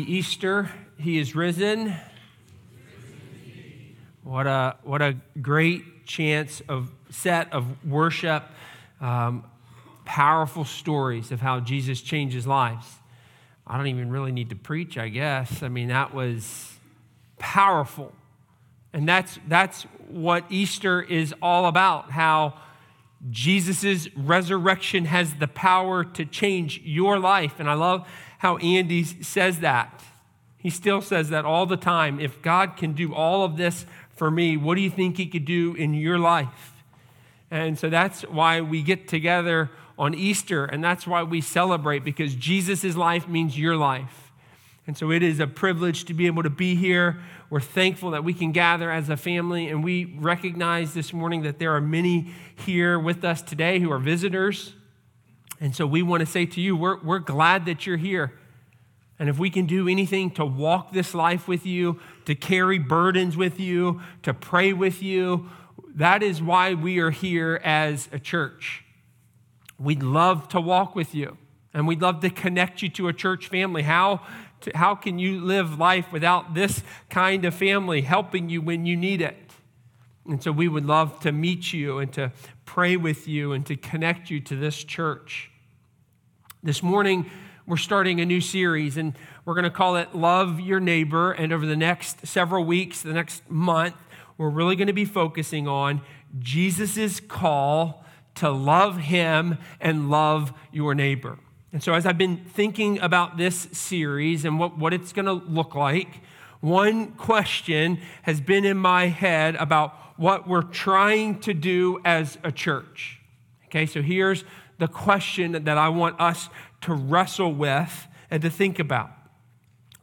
Easter, he is risen. What a great chance of set of worship, powerful stories of how Jesus changes lives. I don't even really need to preach, I guess. I mean, that was powerful, and that's what Easter is all about. How Jesus' resurrection has the power to change your life. And I love how Andy says that. He still says that all the time. If God can do all of this for me, what do you think he could do in your life? And so that's why we get together on Easter, and that's why we celebrate, because Jesus' life means your life. And so it is a privilege to be able to be here. We're thankful that we can gather as a family, and we recognize this morning that there are many here with us today who are visitors. And so we want to say to you, we're glad that you're here. And if we can do anything to walk this life with you, to carry burdens with you, to pray with you, that is why we are here as a church. We'd love to walk with you, and we'd love to connect you to a church family. How can you live life without this kind of family helping you when you need it? And so we would love to meet you and to pray with you and to connect you to this church. This morning, we're starting a new series, and we're going to call it Love Your Neighbor. And over the next several weeks, the next month, we're really going to be focusing on Jesus' call to love him and love your neighbor. And so as I've been thinking about this series and what it's going to look like, one question has been in my head about what we're trying to do as a church. Okay, so here's the question that I want us to wrestle with and to think about.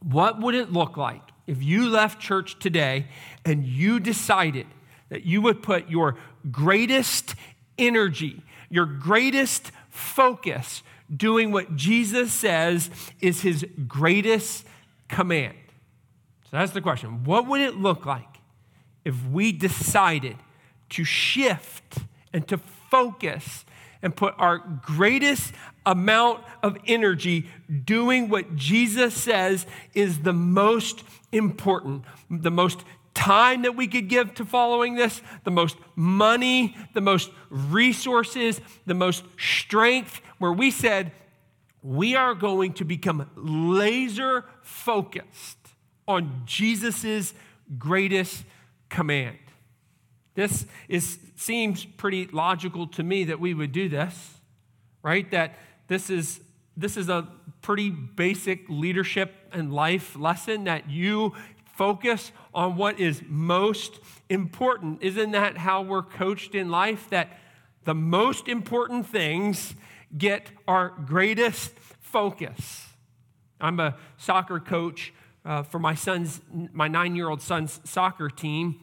What would it look like if you left church today and you decided that you would put your greatest energy, your greatest focus, doing what Jesus says is his greatest command? So that's the question. What would it look like if we decided to shift and to focus and put our greatest amount of energy doing what Jesus says is the most important, the most time that we could give to following this, the most money, the most resources, the most strength, where we said, we are going to become laser focused on Jesus's greatest command. This seems pretty logical to me that we would do this, right? That this is a pretty basic leadership and life lesson, that you focus on what is most important. Isn't that how we're coached in life? That the most important things get our greatest focus. I'm a soccer coach for my 9-year-old son's soccer team.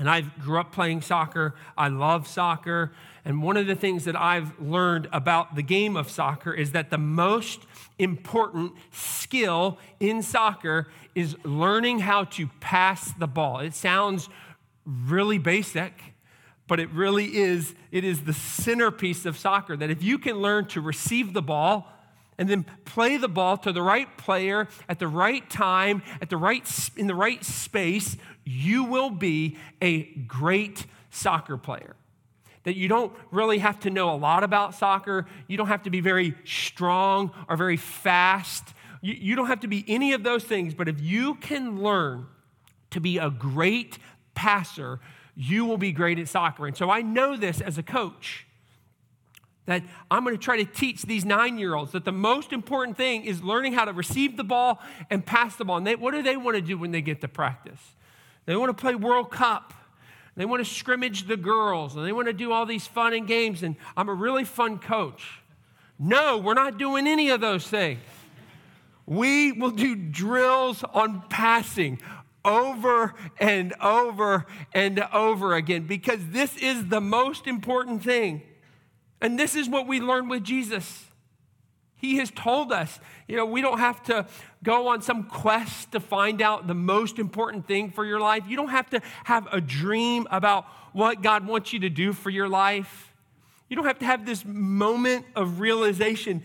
And I grew up playing soccer. I love soccer. And one of the things that I've learned about the game of soccer is that the most important skill in soccer is learning how to pass the ball. It sounds really basic, but it really is. It is the centerpiece of soccer, that if you can learn to receive the ball and then play the ball to the right player at the right time, in the right space, you will be a great soccer player. That you don't really have to know a lot about soccer. You don't have to be very strong or very fast. You don't have to be any of those things. But if you can learn to be a great passer, you will be great at soccer. And so I know this as a coach, that I'm going to try to teach these 9-year-olds that the most important thing is learning how to receive the ball and pass the ball. And what do they want to do when they get to practice? They want to play World Cup. They want to scrimmage the girls. And they want to do all these fun and games. And I'm a really fun coach. No, we're not doing any of those things. We will do drills on passing over and over and over again, because this is the most important thing. And this is what we learned with Jesus. He has told us, we don't have to go on some quest to find out the most important thing for your life. You don't have to have a dream about what God wants you to do for your life. You don't have to have this moment of realization.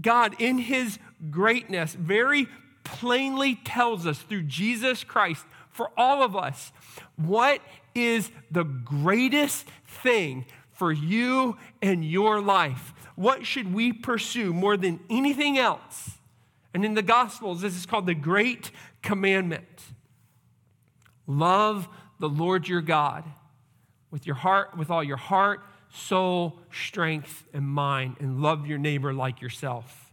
God, in his greatness, very plainly tells us through Jesus Christ for all of us what is the greatest thing for you and your life. What should we pursue more than anything else? And in the Gospels, this is called the Great Commandment. Love the Lord your God with your heart, with all your heart, soul, strength, and mind, and love your neighbor like yourself.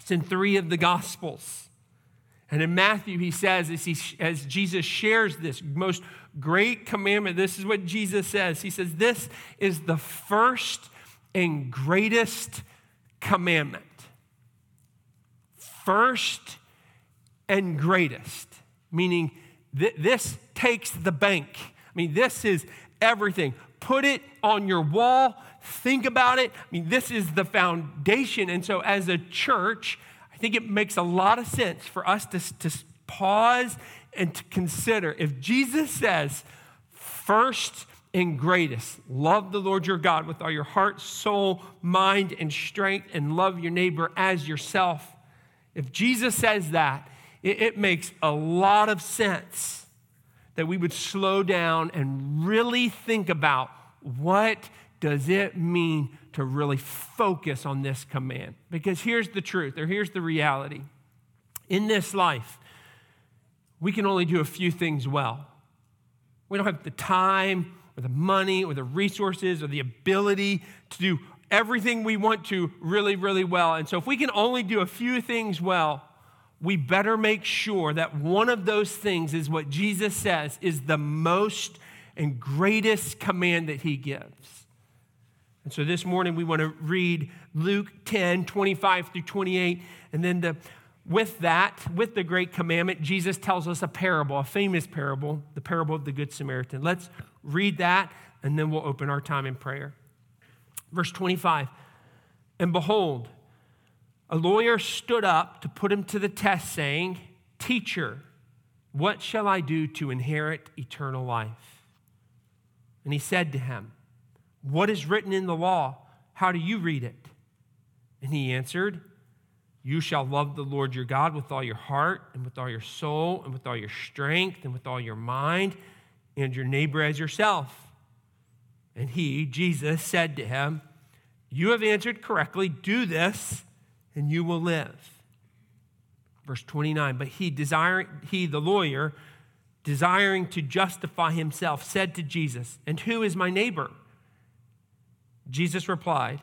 It's in three of the Gospels. And in Matthew, he says, as Jesus shares this most great commandment, this is what Jesus says. He says, this is the first and greatest commandment. First and greatest, meaning this takes the bank. I mean, this is everything. Put it on your wall. Think about it. I mean, this is the foundation. And so as a church, I think it makes a lot of sense for us to pause and to consider. If Jesus says first and greatest, love the Lord your God with all your heart, soul, mind, and strength, and love your neighbor as yourself. If Jesus says that, it makes a lot of sense that we would slow down and really think about what does it mean to really focus on this command. Because here's the truth, or here's the reality. In this life, we can only do a few things well. We don't have the time or the money or the resources or the ability to do everything we want to really, really well. And so if we can only do a few things well, we better make sure that one of those things is what Jesus says is the most and greatest command that he gives. And so this morning we want to read Luke 10, 25 through 28. And then with the great commandment, Jesus tells us a parable, a famous parable, the parable of the Good Samaritan. Let's read that and then we'll open our time in prayer. Verse 25, and behold, a lawyer stood up to put him to the test, saying, Teacher, what shall I do to inherit eternal life? And he said to him, What is written in the law? How do you read it? And he answered, You shall love the Lord your God with all your heart and with all your soul and with all your strength and with all your mind and your neighbor as yourself. And he, Jesus, said to him, You have answered correctly, do this, and you will live. Verse 29, but the lawyer, desiring to justify himself, said to Jesus, And who is my neighbor? Jesus replied,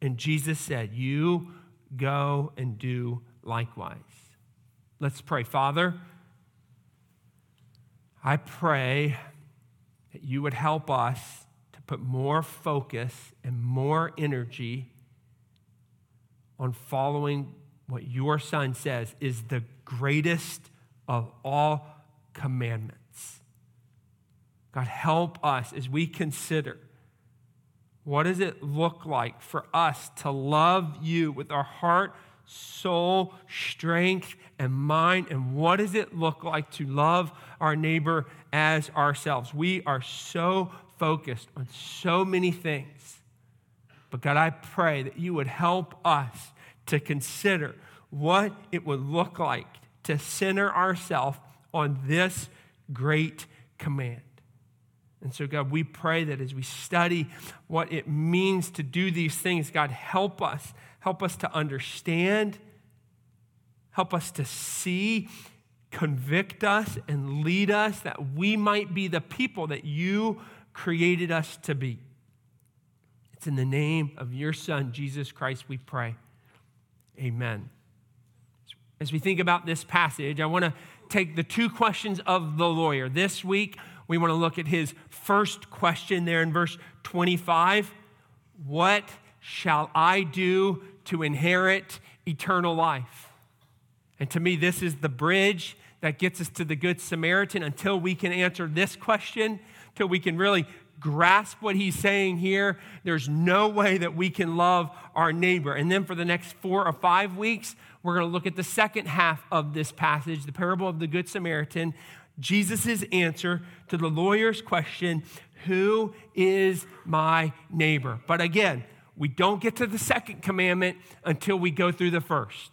And Jesus said, You go and do likewise. Let's pray. Father, I pray that you would help us to put more focus and more energy on following what your Son says is the greatest of all commandments. God, help us as we consider what does it look like for us to love you with our heart, soul, strength, and mind, and what does it look like to love our neighbor as ourselves? We are so focused on so many things, but God, I pray that you would help us to consider what it would look like to center ourselves on this great command. And so, God, we pray that as we study what it means to do these things, God, help us to understand. Help us to see, convict us, and lead us that we might be the people that you created us to be. It's in the name of your Son, Jesus Christ, we pray. Amen. As we think about this passage, I want to take the two questions of the lawyer. This week, we want to look at his first question there in verse 25. What shall I do to inherit eternal life? And to me, this is the bridge that gets us to the Good Samaritan. Until we can answer this question, till we can really grasp what he's saying here, there's no way that we can love our neighbor. And then for the next 4 or 5 weeks, we're going to look at the second half of this passage, the parable of the Good Samaritan, Jesus' answer to the lawyer's question, who is my neighbor? But again, we don't get to the second commandment until we go through the first.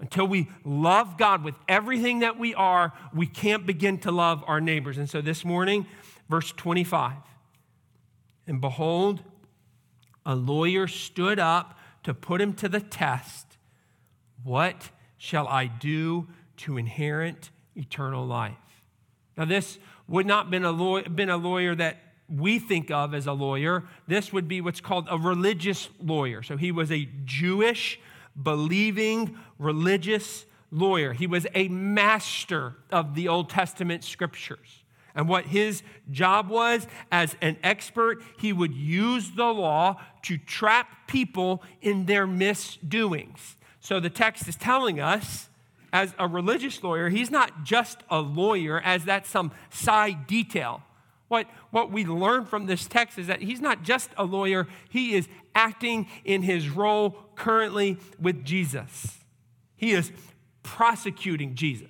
Until we love God with everything that we are, we can't begin to love our neighbors. And so this morning, verse 25, and behold, a lawyer stood up to put him to the test. What shall I do to inherit eternal life? Now, this would not have been a lawyer that we think of as a lawyer. This would be what's called a religious lawyer. So he was a Jewish, believing, religious lawyer. He was a master of the Old Testament scriptures. And what his job was as an expert, he would use the law to trap people in their misdoings. So the text is telling us, as a religious lawyer, he's not just a lawyer, as that's some side detail. What we learn from this text is that he's not just a lawyer, he is acting in his role currently with Jesus. He is prosecuting Jesus.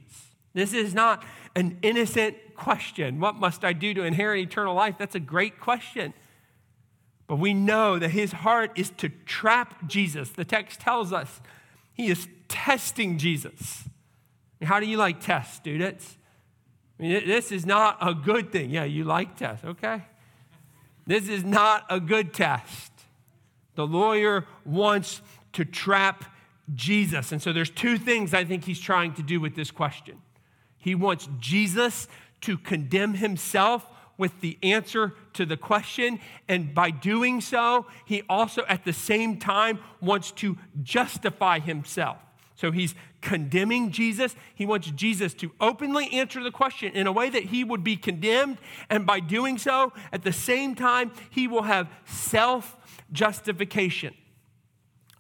This is not an innocent question. What must I do to inherit eternal life? That's a great question. But we know that his heart is to trap Jesus. The text tells us he is testing Jesus. How do you like tests, students? I mean, this is not a good thing. Yeah, you like tests, okay. This is not a good test. The lawyer wants to trap Jesus. And so there's two things I think he's trying to do with this question. He wants Jesus to condemn himself with the answer to the question. And by doing so, he also at the same time wants to justify himself. So he's condemning Jesus. He wants Jesus to openly answer the question in a way that he would be condemned. And by doing so, at the same time, he will have self-justification.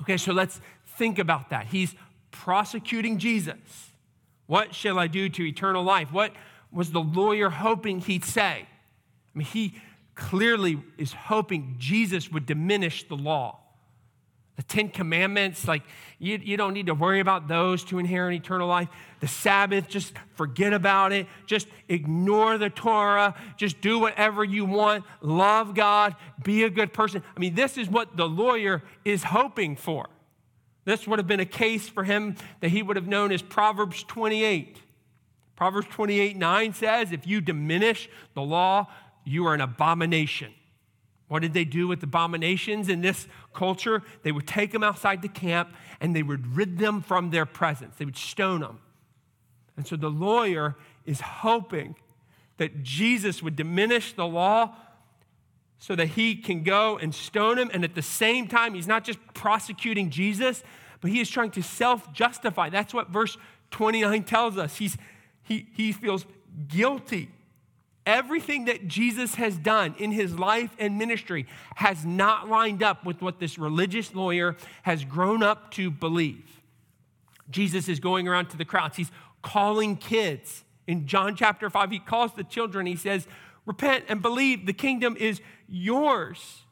Okay, so let's think about that. He's prosecuting Jesus. What shall I do to eternal life? What was the lawyer hoping he'd say? I mean, he clearly is hoping Jesus would diminish the law. The Ten Commandments, like, you don't need to worry about those to inherit eternal life. The Sabbath, just forget about it. Just ignore the Torah. Just do whatever you want. Love God. Be a good person. I mean, this is what the lawyer is hoping for. This would have been a case for him that he would have known as Proverbs 28. Proverbs 28:9 says, if you diminish the law, you are an abomination. What did they do with abominations in this culture? They would take them outside the camp and they would rid them from their presence. They would stone them. And so the lawyer is hoping that Jesus would diminish the law so that he can go and stone him. And at the same time, he's not just prosecuting Jesus, but he is trying to self-justify. That's what verse 29 tells us. He feels guilty. Everything that Jesus has done in his life and ministry has not lined up with what this religious lawyer has grown up to believe. Jesus is going around to the crowds. He's calling kids. In John chapter 5, he calls the children. He says, repent and believe. The kingdom is yours.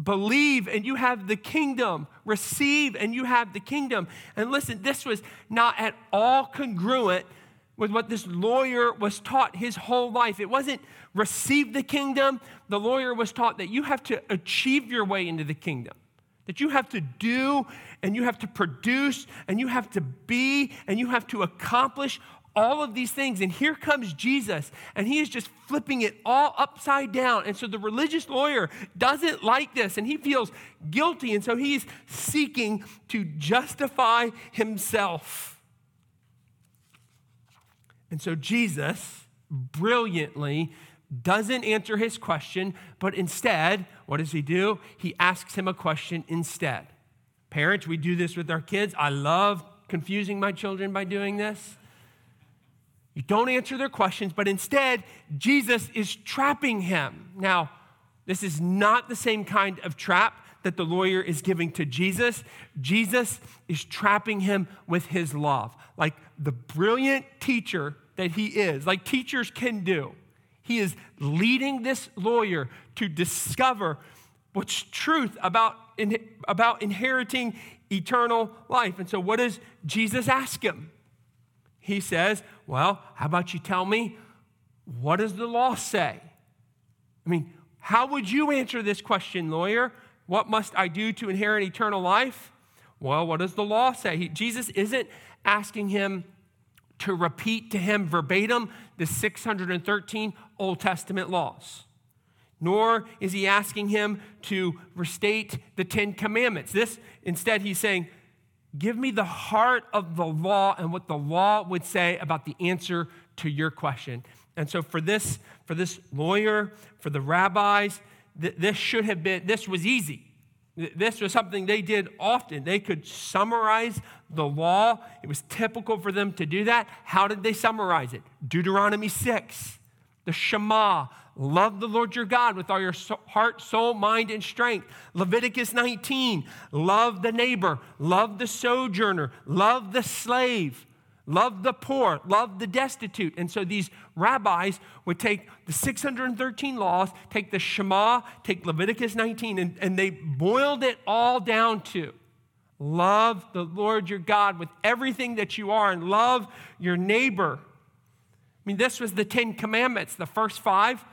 Believe and you have the kingdom. Receive and you have the kingdom. And listen, this was not at all congruent with what this lawyer was taught his whole life. It wasn't receive the kingdom. The lawyer was taught that you have to achieve your way into the kingdom, that you have to do and you have to produce and you have to be and you have to accomplish all of these things. And here comes Jesus, and he is just flipping it all upside down. And so the religious lawyer doesn't like this, and he feels guilty, and so he's seeking to justify himself. And so Jesus brilliantly doesn't answer his question, but instead, what does he do? He asks him a question instead. Parents, we do this with our kids. I love confusing my children by doing this. You don't answer their questions, but instead, Jesus is trapping him. Now, this is not the same kind of trap that the lawyer is giving to Jesus. Jesus is trapping him with his love. Like the brilliant teacher that he is, like teachers can do. He is leading this lawyer to discover what's truth about inheriting eternal life. And so what does Jesus ask him? He says, well, how about you tell me, what does the law say? I mean, how would you answer this question, lawyer? What must I do to inherit eternal life? Well, what does the law say? Jesus isn't asking him to repeat to him verbatim the 613 Old Testament laws, nor is he asking him to restate the Ten Commandments. Instead, he's saying, give me the heart of the law and what the law would say about the answer to your question. And so for this lawyer, for the rabbis, this was easy. This was something they did often. They could summarize the law. It was typical for them to do that. How did they summarize it? Deuteronomy 6, the Shema, love the Lord your God with all your heart, soul, mind, and strength. Leviticus 19, love the neighbor, love the sojourner, love the slave, love the poor, love the destitute. And so these rabbis would take the 613 laws, take the Shema, take Leviticus 19, and they boiled it all down to love the Lord your God with everything that you are and love your neighbor. I mean, this was the Ten Commandments. The first five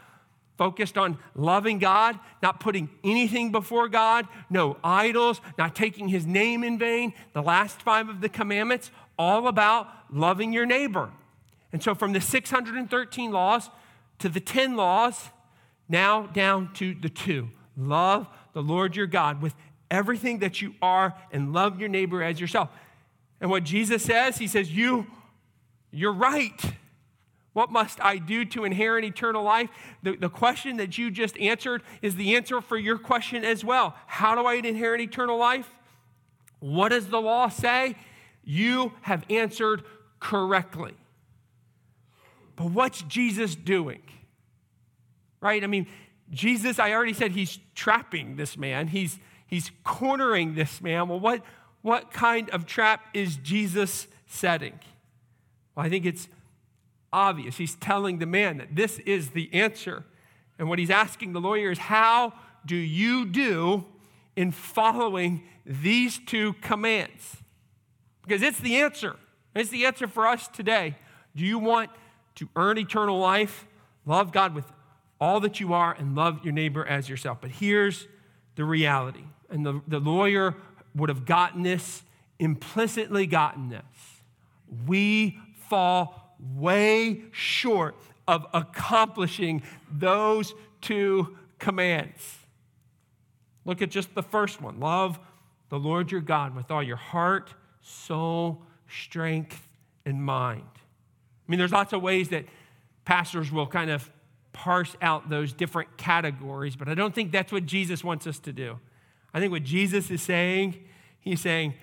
focused on loving God, not putting anything before God, no idols, not taking his name in vain. The last five of the commandments, all about loving your neighbor. And so from the 613 laws to the 10 laws, now down to the 2. Love the Lord your God with everything that you are and love your neighbor as yourself. And what Jesus says, he says, you're right. What must I do to inherit eternal life? The question that you just answered is the answer for your question as well. How do I inherit eternal life? What does the law say? You have answered correctly. But what's Jesus doing? Right? I mean, Jesus, I already said he's trapping this man. He's cornering this man. Well, what kind of trap is Jesus setting? Well, I think it's obvious. He's telling the man that this is the answer. And what he's asking the lawyer is, how do you do in following these two commands? Because it's the answer. It's the answer for us today. Do you want to earn eternal life? Love God with all that you are and love your neighbor as yourself. But here's the reality. And the lawyer would have gotten this, implicitly gotten this. We fall way short of accomplishing those two commands. Look at just the first one. Love the Lord your God with all your heart, soul, strength, and mind. I mean, there's lots of ways that pastors will kind of parse out those different categories, but I don't think that's what Jesus wants us to do. I think what Jesus is saying, he's saying,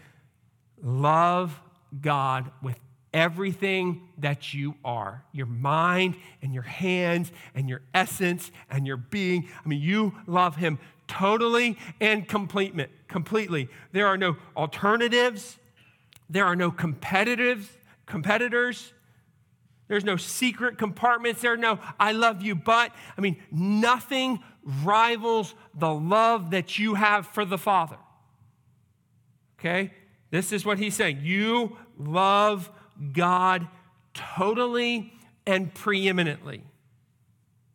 love God with everything that you are, your mind and your hands and your essence and your being. I mean, you love him totally and completely. There are no alternatives. There are no competitors. There's no secret compartments. There are no, I love you, but. I mean, nothing rivals the love that you have for the Father. Okay? This is what he's saying. You love God totally and preeminently.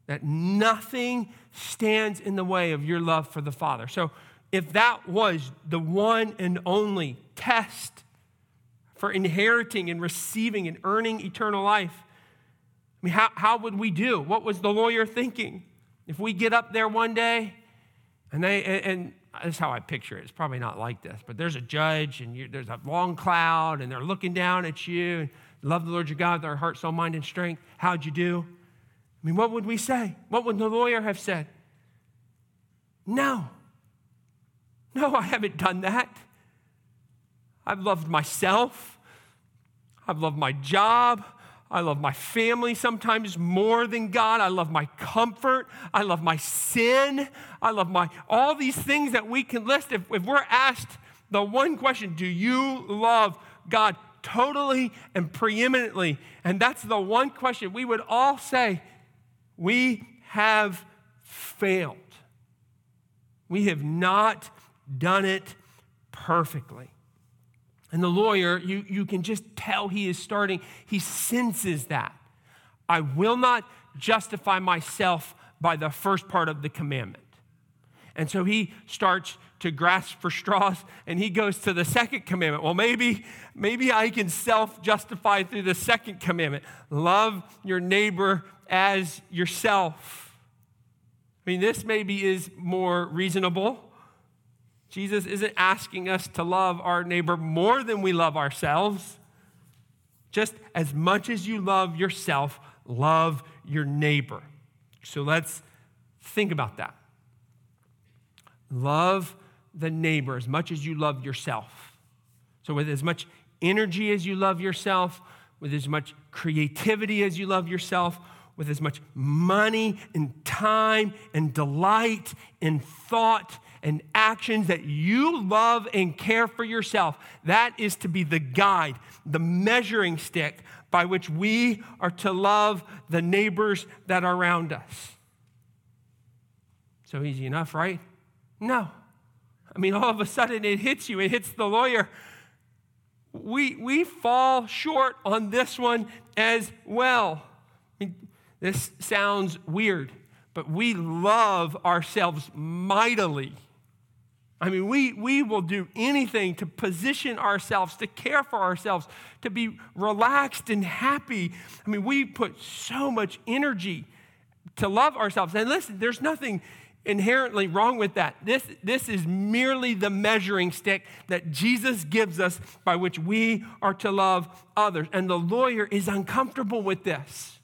That nothing stands in the way of your love for the Father. So if that was the one and only test for inheriting and receiving and earning eternal life, I mean, how would we do? What was the lawyer thinking? If we get up there one day, and this is how I picture it. It's probably not like this, but there's a judge, and there's a long cloud, and they're looking down at you. And Love the Lord your God with our heart, soul, mind, and strength. How'd you do? I mean, what would we say? What would the lawyer have said? No, I haven't done that. I've loved myself. I've loved my job. I love my family sometimes more than God. I love my comfort. I love my sin. I love all these things that we can list. If we're asked the one question, do you love God totally and preeminently? And that's the one question we would all say, we have failed. We have not done it perfectly. And the lawyer, you can just tell he is starting. He senses that. I will not justify myself by the first part of the commandment. And so he starts to grasp for straws, and he goes to the second commandment. Well, maybe I can self-justify through the second commandment. Love your neighbor as yourself. I mean, this maybe is more reasonable. Jesus isn't asking us to love our neighbor more than we love ourselves. Just as much as you love yourself, love your neighbor. So let's think about that. Love the neighbor as much as you love yourself. So with as much energy as you love yourself, with as much creativity as you love yourself, with as much money and time and delight and thought and actions that you love and care for yourself, that is to be the guide, the measuring stick by which we are to love the neighbors that are around us. So easy enough, right? No. I mean, all of a sudden it hits you. It hits the lawyer. We fall short on this one as well. I mean, this sounds weird, but we love ourselves mightily. I mean, we will do anything to position ourselves, to care for ourselves, to be relaxed and happy. I mean, we put so much energy to love ourselves. And listen, there's nothing inherently wrong with that. This is merely the measuring stick that Jesus gives us by which we are to love others. And the lawyer is uncomfortable with this.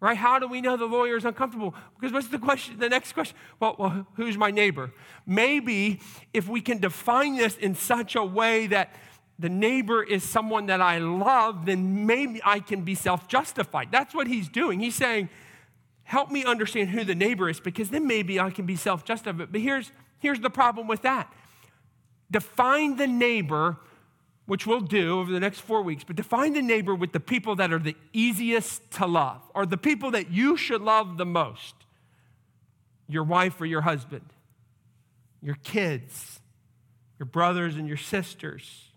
Right? How do we know the lawyer is uncomfortable? Because what's the question? The next question? Well, who's my neighbor? Maybe if we can define this in such a way that the neighbor is someone that I love, then maybe I can be self-justified. That's what he's doing. He's saying, help me understand who the neighbor is, because then maybe I can be self-justified. But here's the problem with that. Define the neighbor, which we'll do over the next 4 weeks, but define the neighbor with the people that are the easiest to love, or the people that you should love the most. Your wife or your husband, your kids, your brothers and your sisters.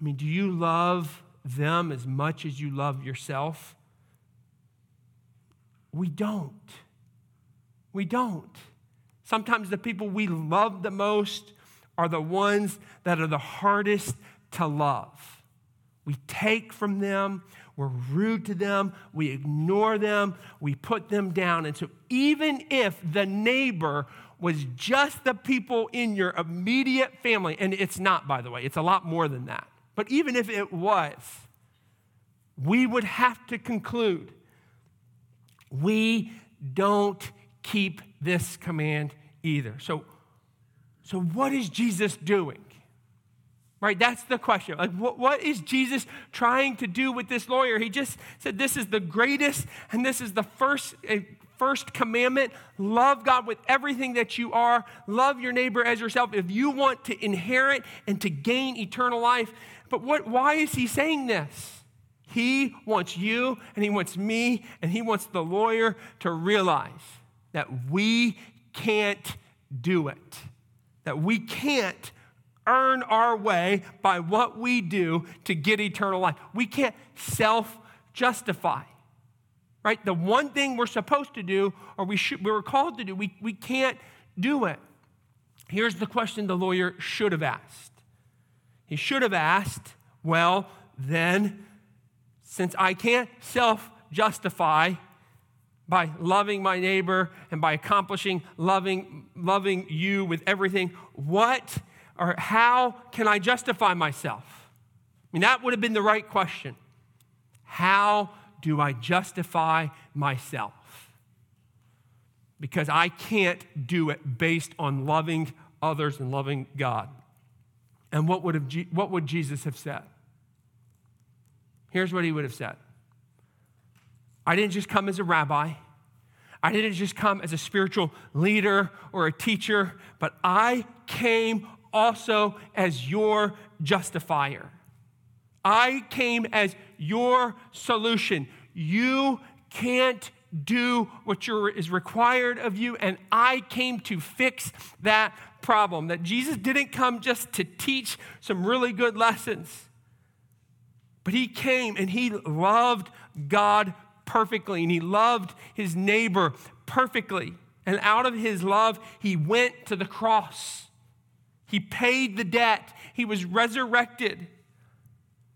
I mean, do you love them as much as you love yourself? We don't. Sometimes the people we love the most are the ones that are the hardest to love. We take from them, we're rude to them, we ignore them, we put them down. And so even if the neighbor was just the people in your immediate family, and it's not, by the way, it's a lot more than that. But even if it was, we would have to conclude, we don't keep this command either. So what is Jesus doing? Right, that's the question. Like, what is Jesus trying to do with this lawyer? He just said this is the greatest and this is the first commandment. Love God with everything that you are. Love your neighbor as yourself if you want to inherit and to gain eternal life. But why is he saying this? He wants you and he wants me and he wants the lawyer to realize that we can't do it. That we can't earn our way by what we do to get eternal life. We can't self-justify, right? The one thing we're supposed to do, or we were called to do, we can't do it. Here's the question the lawyer should have asked. He should have asked, well, then, since I can't self-justify by loving my neighbor and by accomplishing loving you with everything, what or how can I justify myself? I mean, that would have been the right question. How do I justify myself? Because I can't do it based on loving others and loving God. And what would Jesus have said? Here's what he would have said. I didn't just come as a rabbi. I didn't just come as a spiritual leader or a teacher, but I came also as your justifier. I came as your solution. You can't do what is required of you, and I came to fix that problem. That Jesus didn't come just to teach some really good lessons, but he came and he loved God perfectly, and he loved his neighbor perfectly. And out of his love, he went to the cross. He paid the debt. He was resurrected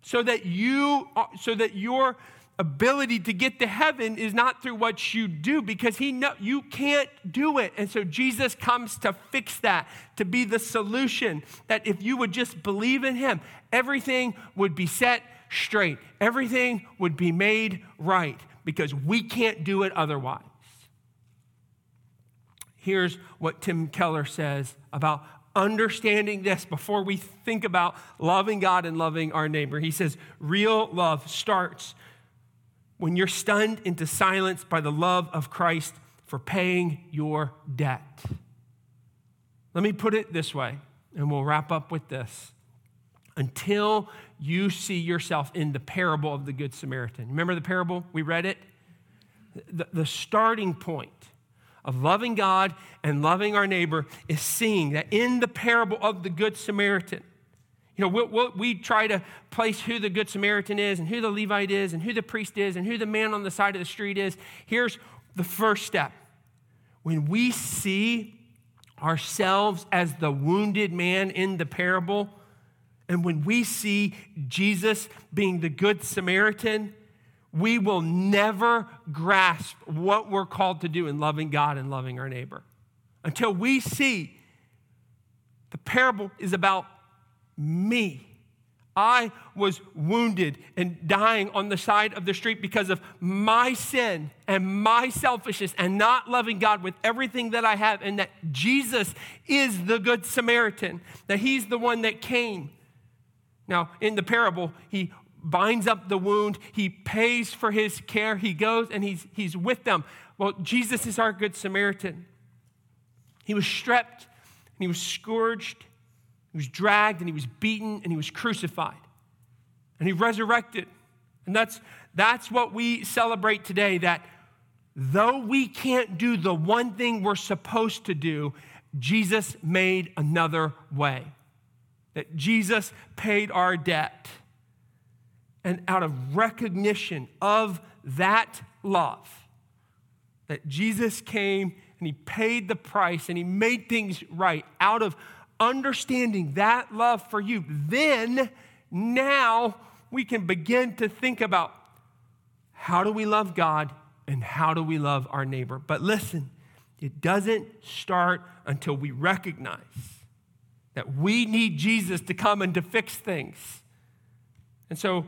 so that your ability to get to heaven is not through what you do, because you can't do it. And so Jesus comes to fix that, to be the solution, that if you would just believe in him, everything would be set straight. Everything would be made right, because we can't do it otherwise. Here's what Tim Keller says about understanding this before we think about loving God and loving our neighbor. He says, real love starts when you're stunned into silence by the love of Christ for paying your debt. Let me put it this way, and we'll wrap up with this. Until you see yourself in the parable of the Good Samaritan. Remember the parable? We read it. The starting point of loving God and loving our neighbor is seeing that in the parable of the Good Samaritan. You know, we try to place who the Good Samaritan is and who the Levite is and who the priest is and who the man on the side of the street is. Here's the first step. When we see ourselves as the wounded man in the parable, and when we see Jesus being the Good Samaritan, we will never grasp what we're called to do in loving God and loving our neighbor. Until we see the parable is about me. I was wounded and dying on the side of the street because of my sin and my selfishness and not loving God with everything that I have, and that Jesus is the Good Samaritan, that he's the one that came. Now, in the parable, he binds up the wound. He pays for his care. He goes and he's with them. Well, Jesus is our Good Samaritan. He was stripped and he was scourged. He was dragged and he was beaten and he was crucified. And he resurrected. And that's what we celebrate today, that though we can't do the one thing we're supposed to do, Jesus made another way. That Jesus paid our debt. And out of recognition of that love, that Jesus came and he paid the price and he made things right, out of understanding that love for you, then now we can begin to think about how do we love God and how do we love our neighbor. But listen, it doesn't start until we recognize that we need Jesus to come and to fix things. And so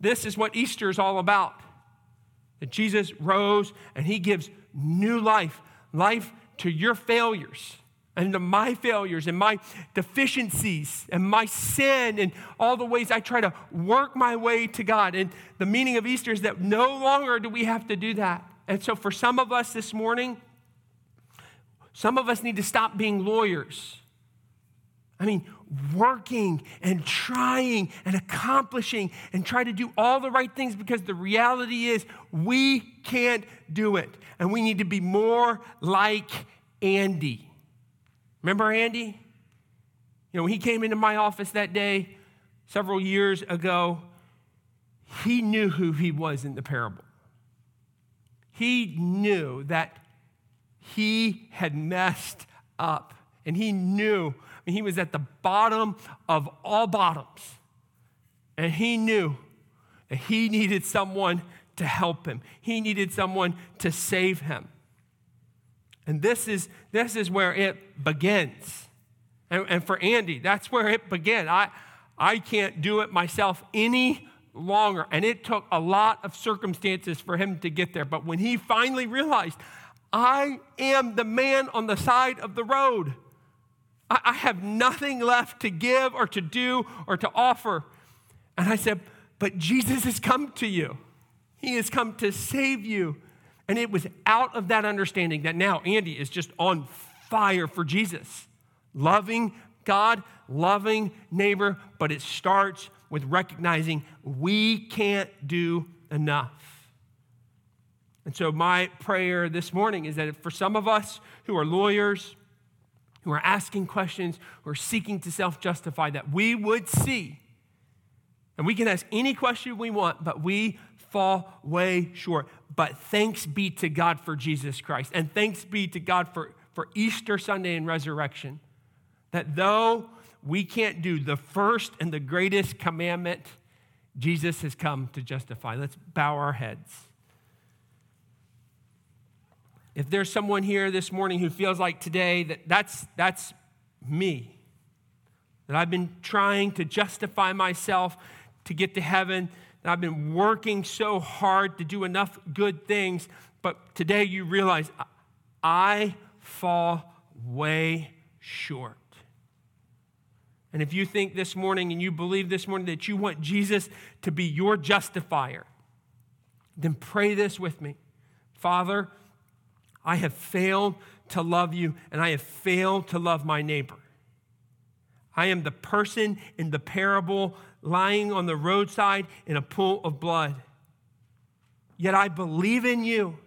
this is what Easter is all about, that Jesus rose and he gives new life, life to your failures and to my failures and my deficiencies and my sin and all the ways I try to work my way to God. And the meaning of Easter is that no longer do we have to do that. And so for some of us this morning, some of us need to stop being lawyers. I mean, working and trying and accomplishing and try to do all the right things, because the reality is we can't do it. And we need to be more like Andy. Remember Andy? You know, when he came into my office that day several years ago, he knew who he was in the parable. He knew that he had messed up. And he knew, I mean, he was at the bottom of all bottoms. And he knew that he needed someone to help him. He needed someone to save him. And this is where it begins. And for Andy, that's where it began. I I can't do it myself any longer. And it took a lot of circumstances for him to get there. But when he finally realized, I am the man on the side of the road. I have nothing left to give or to do or to offer. And I said, but Jesus has come to you. He has come to save you. And it was out of that understanding that now Andy is just on fire for Jesus. Loving God, loving neighbor, but it starts with recognizing we can't do enough. And so my prayer this morning is that for some of us who are lawyers, who are asking questions, who are seeking to self-justify, that we would see, and we can ask any question we want, but we fall way short. But thanks be to God for Jesus Christ, and thanks be to God for Easter Sunday and resurrection, that though we can't do the first and the greatest commandment, Jesus has come to justify. Let's bow our heads. If there's someone here this morning who feels like today that's me, that I've been trying to justify myself to get to heaven, that I've been working so hard to do enough good things, but today you realize I fall way short. And if you think this morning and you believe this morning that you want Jesus to be your justifier, then pray this with me. Father, I have failed to love you, and I have failed to love my neighbor. I am the person in the parable lying on the roadside in a pool of blood. Yet I believe in you,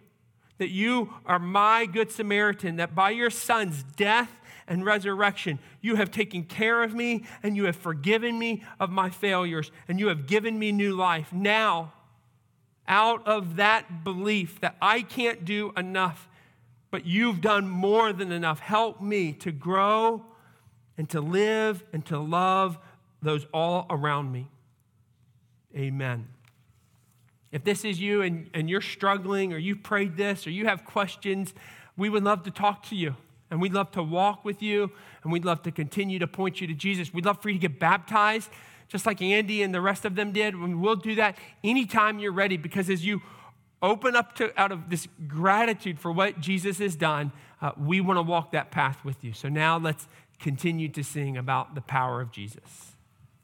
that you are my good Samaritan, that by your son's death and resurrection, you have taken care of me and you have forgiven me of my failures and you have given me new life. Now, out of that belief that I can't do enough, but you've done more than enough, help me to grow and to live and to love those all around me. Amen. If this is you and you're struggling or you prayed this or you have questions, we would love to talk to you. And we'd love to walk with you, and we'd love to continue to point you to Jesus. We'd love for you to get baptized, just like Andy and the rest of them did. And we'll do that anytime you're ready, because as you open up to out of this gratitude for what Jesus has done, we want to walk that path with you. So now let's continue to sing about the power of Jesus.